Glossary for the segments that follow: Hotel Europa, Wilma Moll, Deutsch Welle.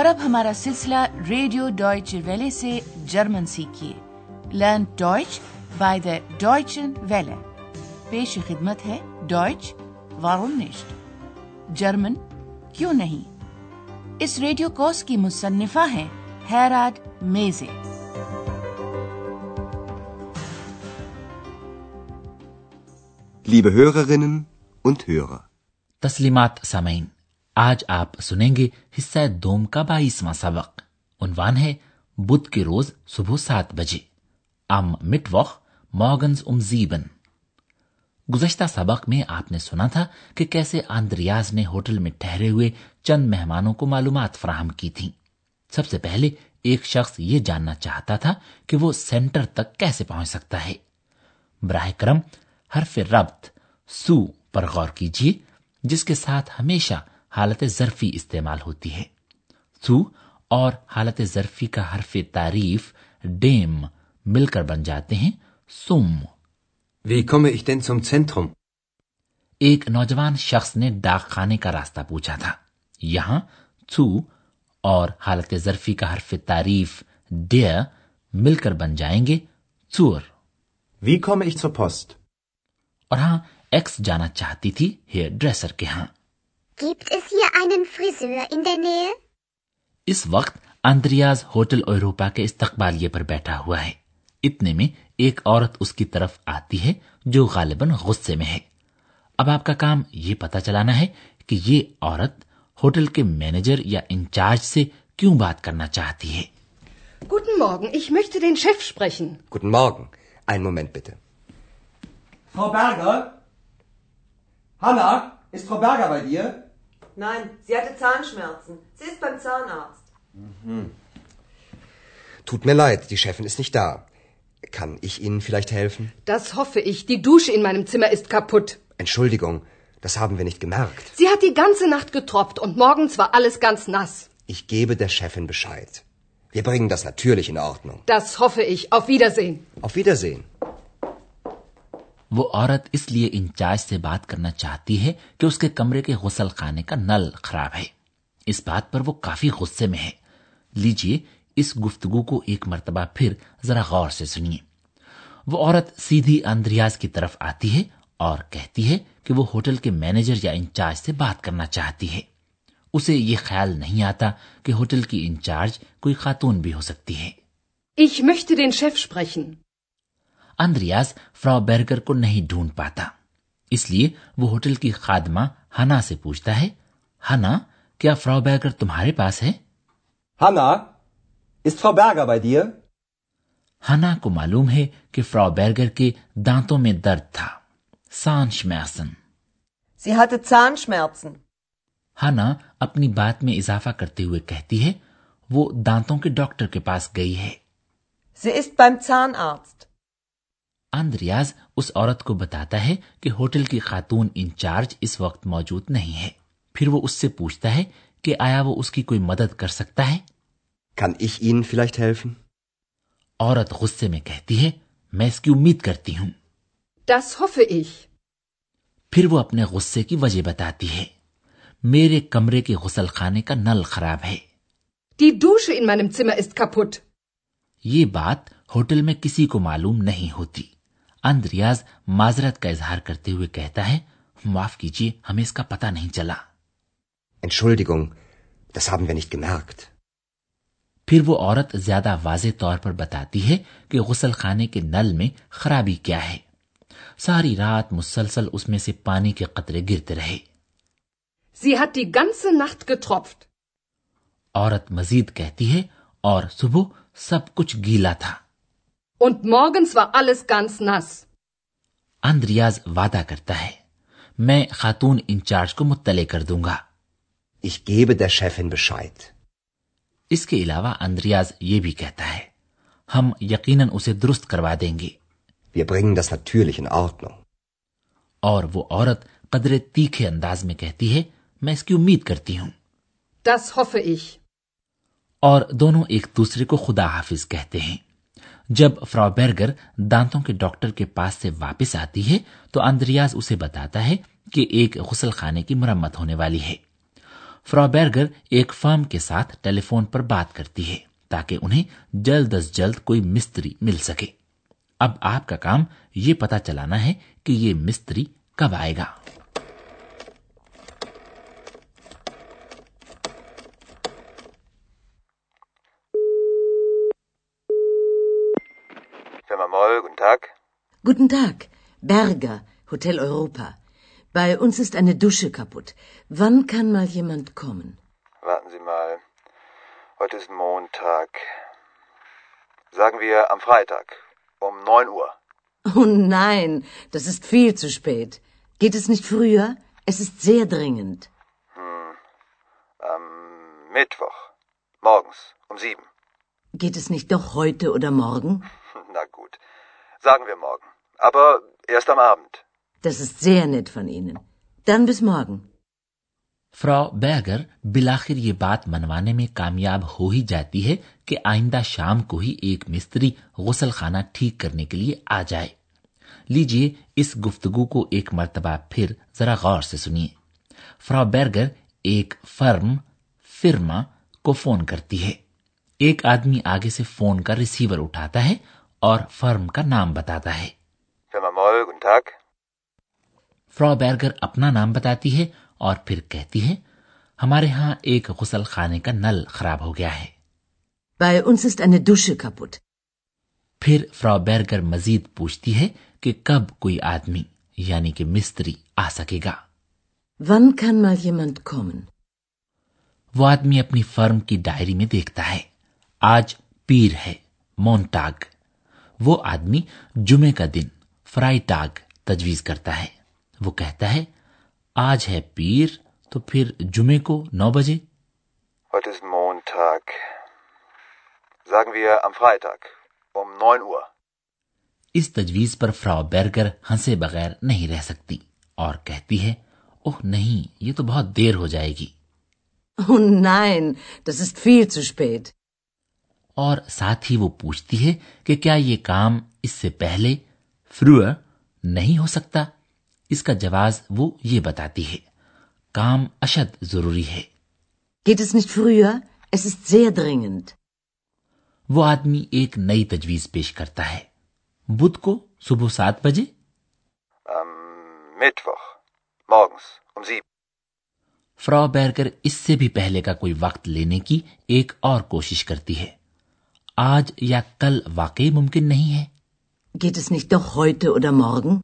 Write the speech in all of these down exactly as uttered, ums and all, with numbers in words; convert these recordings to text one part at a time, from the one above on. اور اب ہمارا سلسلہ radio Deutsche Welle German سیکھیے، لرن ڈوائچ بائی دی ڈوائچن ویلے. پیش خدمت ہے ڈوائچ وارم نیشٹ، جرمن کیوں نہیں. اس ریڈیو کورس کی مصنفہ ہیں ہیراد Meese. Liebe Hörerinnen und Hörer. تسلیمات سامعین، آج آپ سنیں گے حصہ دوم کا بائیسواں سبق. عنوان ہے بدھ کے روز صبح سات بجے، ام مٹوخ مورگنز ام سیون. گزشتہ سبق میں آپ نے سنا تھا کہ کیسے آندریاز نے ہوٹل میں ٹھہرے ہوئے چند مہمانوں کو معلومات فراہم کی تھی. سب سے پہلے ایک شخص یہ جاننا چاہتا تھا کہ وہ سینٹر تک کیسے پہنچ سکتا ہے. براہ کرم حرف ربط سو پر غور کیجیے، جس کے ساتھ ہمیشہ حالت ظرفی استعمال ہوتی ہے. سو اور حالت ظرفی کا حرف تعریف ڈیم مل کر بن جاتے ہیں سوم. Wie komme ich denn zum Zentrum? ایک نوجوان شخص نے ڈاک خانے کا راستہ پوچھا تھا. یہاں سو اور حالت ظرفی کا حرف تعریف ڈیر مل کر بن جائیں گے زور. Wie komme ich zur Post? اور ہاں ایکس جانا چاہتی تھی ہیئر ڈریسر کے ہاں. Gibt es hier einen Friseur in der Nähe? اس وقت آندریاز ہوٹل ایوروپا کے استقبالیے پر بیٹھا ہوا ہے. اتنے میں ایک عورت اس کی طرف آتی ہے جو غالباً غصے میں ہے. اب آپ کا کام یہ پتا چلانا ہے کہ یہ عورت ہوٹل کے مینیجر یا انچارج سے کیوں بات کرنا چاہتی ہے. Guten Morgen, ich möchte den Chef sprechen. Guten Morgen, einen Moment bitte. Frau Berger? Hanna, ist Frau Berger bei dir? Nein, sie hatte Zahnschmerzen. Sie ist beim Zahnarzt. Mhm. Tut mir leid, die Chefin ist nicht da. Kann ich Ihnen vielleicht helfen? Das hoffe ich. Die Dusche in meinem Zimmer ist kaputt. Entschuldigung, das haben wir nicht gemerkt. Sie hat die ganze Nacht getropft und morgens war alles ganz nass. Ich gebe der Chefin Bescheid. Wir bringen das natürlich in Ordnung. Das hoffe ich. Auf Wiedersehen. Auf Wiedersehen. وہ عورت اس لیے incharge سے بات کرنا چاہتی ہے کہ اس کے کمرے کے غسل خانے کا نل خراب ہے. اس بات پر وہ کافی غصے میں ہے. لیجیے اس گفتگو کو ایک مرتبہ پھر ذرا غور سے سنیے. وہ عورت سیدھی آندریاز کی طرف آتی ہے اور کہتی ہے کہ وہ ہوٹل کے مینیجر یا انچارج سے بات کرنا چاہتی ہے. اسے یہ خیال نہیں آتا کہ ہوٹل کی انچارج کوئی خاتون بھی ہو سکتی ہے. Ich möchte den Chef sprechen. Andreas فراو برگر کو نہیں ڈھونڈ پاتا، اس لیے وہ ہوٹل کی خادمہ ہنا سے پوچھتا ہے، ہنا کیا فراو برگر تمہارے پاس ہے؟ ہنا Ist Frau Berger bei dir? ہنا کو معلوم ہے کہ فراو برگر کے دانتوں میں درد تھا. Zahnschmerzen. Sie hatte Zahnschmerzen. ہنا اپنی بات میں اضافہ کرتے ہوئے کہتی ہے وہ دانتوں کے ڈاکٹر کے پاس گئی ہے. Sie ist beim Zahnarzt. آندریاز اس عورت کو بتاتا ہے کہ ہوٹل کی خاتون انچارج اس وقت موجود نہیں ہے. پھر وہ اس سے پوچھتا ہے کہ آیا وہ اس کی کوئی مدد کر سکتا ہے. Kann ich Ihnen vielleicht helfen? عورت غصے میں کہتی ہے میں اس کی امید کرتی ہوں. Das hoffe ich. پھر وہ اپنے غصے کی وجہ بتاتی ہے. میرے کمرے کے غسل خانے کا نل خراب ہے. Die Dusche in meinem Zimmer ist kaputt. یہ بات ہوٹل میں کسی کو معلوم نہیں ہوتی. آندریاز معذرت کا اظہار کرتے ہوئے کہتا ہے معاف کیجیے ہمیں اس کا پتہ نہیں چلا. Entschuldigung, das haben wir nicht gemerkt. پھر وہ عورت زیادہ واضح طور پر بتاتی ہے کہ غسل خانے کے نل میں خرابی کیا ہے. ساری رات مسلسل اس میں سے پانی کے قطرے گرتے رہے. Sie hat die ganze Nacht getropft. عورت مزید کہتی ہے اور صبح سب کچھ گیلا تھا. Und morgens war alles ganz nass. آندریاز وعدہ کرتا ہے میں خاتون انچارج کو مطلع کر دوں گا. Ich gebe der Chefin Bescheid. اس کے علاوہ آندریاز یہ بھی کہتا ہے ہم یقیناً اسے درست کروا دیں گے. Wir bringen das natürlich in Ordnung. اور وہ عورت قدرے تیکھے انداز میں کہتی ہے میں اس کی امید کرتی ہوں. Das hoffe ich. اور دونوں ایک دوسرے کو خدا حافظ کہتے ہیں. جب فراو برگر دانتوں کے ڈاکٹر کے پاس سے واپس آتی ہے تو آندریاز اسے بتاتا ہے کہ ایک غسل خانے کی مرمت ہونے والی ہے. فرا بیرگر ایک فارم کے ساتھ ٹیلی فون پر بات کرتی ہے تاکہ انہیں جلد از جلد کوئی مستری مل سکے. اب آپ کا کام یہ پتا چلانا ہے کہ یہ مستری کب آئے گا. Guten Tag, Berger, Hotel Europa. Bei uns ist eine Dusche kaputt. Wann kann mal jemand kommen? Warten Sie mal. Heute ist Montag. Sagen wir am Freitag um neun Uhr. Oh nein, das ist viel zu spät. Geht es nicht früher? Es ist sehr dringend. Hm. Am Mittwoch morgens um sieben. Geht es nicht doch heute oder morgen? Na gut. Sagen wir morgen. Aber erst am Abend. Das ist sehr nett von Ihnen. Dann bis morgen. Frau Berger بالآخر یہ بات منوانے میں کامیاب ہو ہی جاتی ہے کہ آئندہ شام کو ہی ایک مستری غسل خانہ ٹھیک کرنے کے لیے آ جائے. لیجیے اس گفتگو کو ایک مرتبہ پھر ذرا غور سے سنیے. فرا بیرگر ایک فرم فرما کو فون کرتی ہے. ایک آدمی آگے سے فون کا ریسیور اٹھاتا ہے اور فرم کا نام بتاتا ہے. فرا بیرگر اپنا نام بتاتی ہے اور پھر کہتی ہے ہمارے ہاں ایک غسل خانے کا نل خراب ہو گیا ہے. Bei uns ist eine Dusche kaputt. پھر فرا بیرگر مزید پوچھتی ہے کہ کب کوئی آدمی یعنی کہ مستری آ سکے گا. Wann kann mal jemand kommen? وہ آدمی اپنی فرم کی ڈائری میں دیکھتا ہے. آج پیر ہے مونٹاگ. وہ آدمی جمعے کا دن فرائیٹاگ تجویز کرتا ہے. وہ کہتا ہے آج ہے پیر تو پھر جمعے کو نو بجے. What is Montag? Sagen wir am Freitag um neun Uhr. اس تجویز پر فرا بیرگر ہنسے بغیر نہیں رہ سکتی اور کہتی ہے اوہ oh, نہیں یہ تو بہت دیر ہو جائے گی. Oh nein, das ist viel zu spät. اور ساتھ ہی وہ پوچھتی ہے کہ کیا یہ کام اس سے پہلے فروئر نہیں ہو سکتا. اس کا جواز وہ یہ بتاتی ہے کام اشد ضروری ہے. Geht es nicht früher? Es ist sehr dringend. وہ آدمی ایک نئی تجویز پیش کرتا ہے. بدھ کو صبح سات بجے. Am Mittwoch morgens um sieben. فرا بیرگر اس سے بھی پہلے کا کوئی وقت لینے کی ایک اور کوشش کرتی ہے. آج یا کل واقعی ممکن نہیں ہے. Geht es nicht doch heute oder morgen?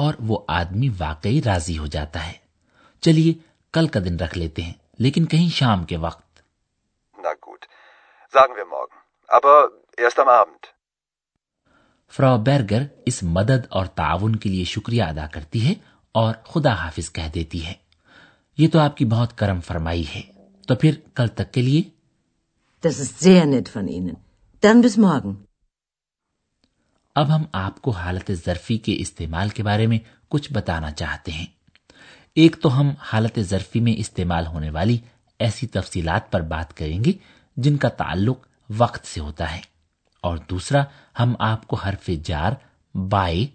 اور وہ آدمی واقعی راضی ہو جاتا ہے. چلیے کل کا دن رکھ لیتے ہیں لیکن کہیں شام کے وقت. Na gut, sagen wir morgen, aber erst am Abend. فرا بیرگر اس مدد اور تعاون کے لیے شکریہ ادا کرتی ہے اور خدا حافظ کہہ دیتی ہے. یہ تو آپ کی بہت کرم فرمائی ہے. تو پھر کل تک کے لیے. Das ist sehr nett von Ihnen. Dann bis morgen. اب ہم آپ کو حالت ظرفی کے استعمال کے بارے میں کچھ بتانا چاہتے ہیں. ایک تو ہم حالت ظرفی میں استعمال ہونے والی ایسی تفصیلات پر بات کریں گے جن کا تعلق وقت سے ہوتا ہے, اور دوسرا ہم آپ کو حرف جار بائی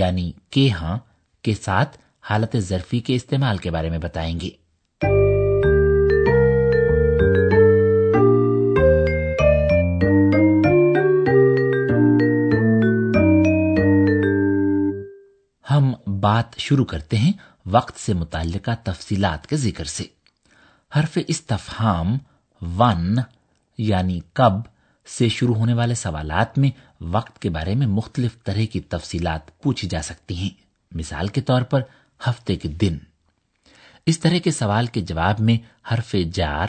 یعنی کے ہاں کے ساتھ حالت ظرفی کے استعمال کے بارے میں بتائیں گے. ہم بات شروع کرتے ہیں وقت سے متعلقہ تفصیلات کے ذکر سے. حرف استفہام ون یعنی کب سے شروع ہونے والے سوالات میں وقت کے بارے میں مختلف طرح کی تفصیلات پوچھی جا سکتی ہیں. مثال کے طور پر ہفتے کے دن. اس طرح کے سوال کے جواب میں حرف جار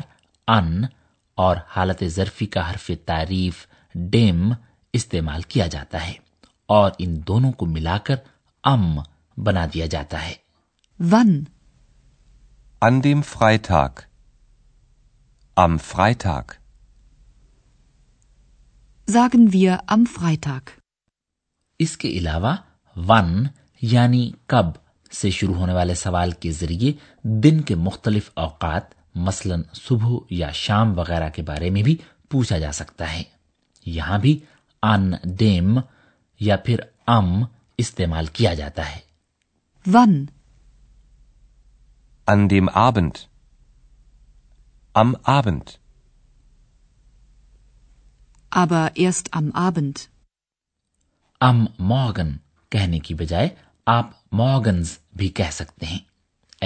ان اور حالت ظرفی کا حرف تعریف ڈیم استعمال کیا جاتا ہے اور ان دونوں کو ملا کر ام بنا دیا جاتا ہے. ون an dem Freitag, am Freitag. Sagen wir am Freitag. اس کے علاوہ ون یعنی کب سے شروع ہونے والے سوال کے ذریعے دن کے مختلف اوقات مثلاً صبح یا شام وغیرہ کے بارے میں بھی پوچھا جا سکتا ہے. یہاں بھی an dem یا پھر am استعمال کیا جاتا ہے. ون an dem Abend, am Abend. Aber erst am Abend. Am Morgen کہنے کی بجائے آپ morgens بھی کہہ سکتے ہیں.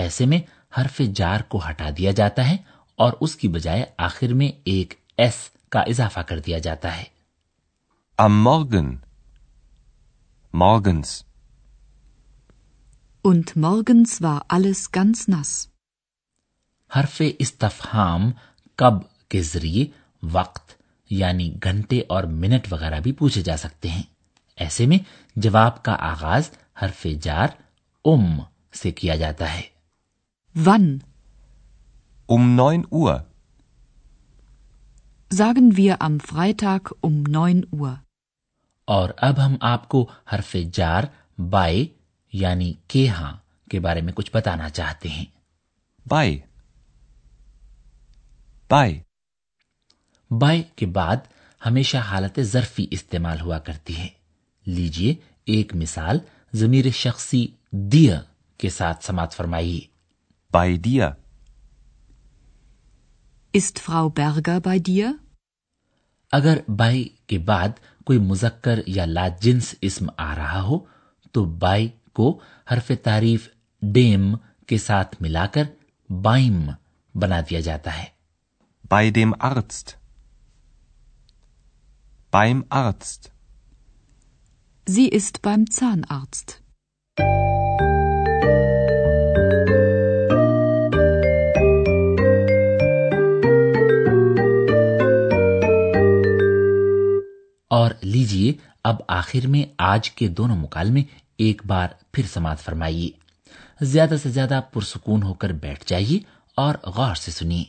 ایسے میں حرف جار کو ہٹا دیا جاتا ہے اور اس کی بجائے آخر میں ایک ایس کا اضافہ کر دیا جاتا ہے. Am Morgen, morgens. Und morgens war alles ganz nass. حرف استفہام کب کے ذریعے وقت یعنی گھنٹے اور منٹ وغیرہ بھی پوچھے جا سکتے ہیں. ایسے میں جواب کا آغاز حرف جار ام سے کیا جاتا ہے. Wann? Um neun Uhr. Sagen wir am Freitag um neun Uhr. اور اب ہم آپ کو حرف جار بائی یعنی کے ہاں کے بارے میں کچھ بتانا چاہتے ہیں. بائی بائی بائی کے بعد ہمیشہ حالت ظرفی استعمال ہوا کرتی ہے. لیجئے ایک مثال ضمیر شخصی دیا کے ساتھ سماعت فرمائیے. بائی دیا. Ist Frau Berger bei dir? اگر بائی کے بعد کوئی مذکر یا لاجنس اسم آ رہا ہو تو بائی کو حرف تعریف ڈیم کے ساتھ ملا کر بائم بنا دیا جاتا ہے. بائی ڈیم آرتسٹ. بائم آرتسٹ. Sie ist beim Zahnarzt. اور لیجئے اب آخر میں آج کے دونوں مکالمے ایک بار پھر سماعت فرمائیے. زیادہ سے زیادہ پرسکون ہو کر بیٹھ جائیے اور غور سے سنیے.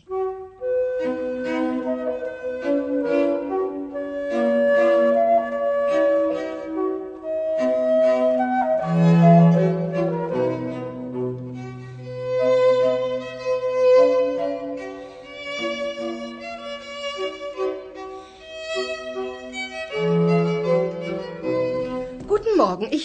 Ich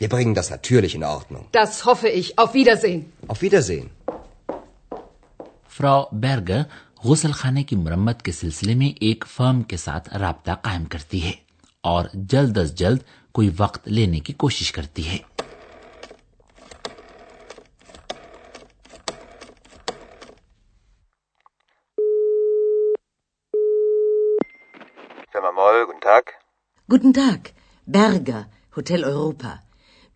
Wir bringen das natürlich in Ordnung. Das hoffe ich. Auf Wiedersehen. Auf Wiedersehen. Frau Berger غسل خانے کی مرمت کے سلسلے میں ایک فرم کے ساتھ رابطہ قائم کرتی ہے اور جلد از جلد کوئی وقت لینے کی کوشش کرتی ہے. Wilma Moll, guten Tag. Guten Tag, Berger, Hotel Europa.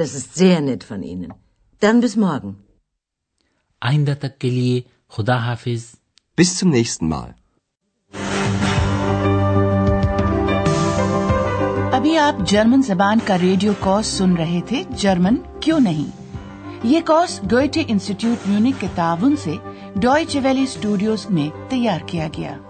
Das ist sehr nett von Ihnen. Dann bis morgen. آئندہ تک کے لیے خدا حافظ. Bis zum nächsten Mal. ابھی آپ جرمن زبان کا ریڈیو کورس سن رہے تھے. جرمن کیوں نہیں؟ یہ کورس گوئٹے انسٹیٹیوٹ میونک کے تعاون سے ڈوائچ ویلی اسٹوڈیوز میں تیار کیا گیا.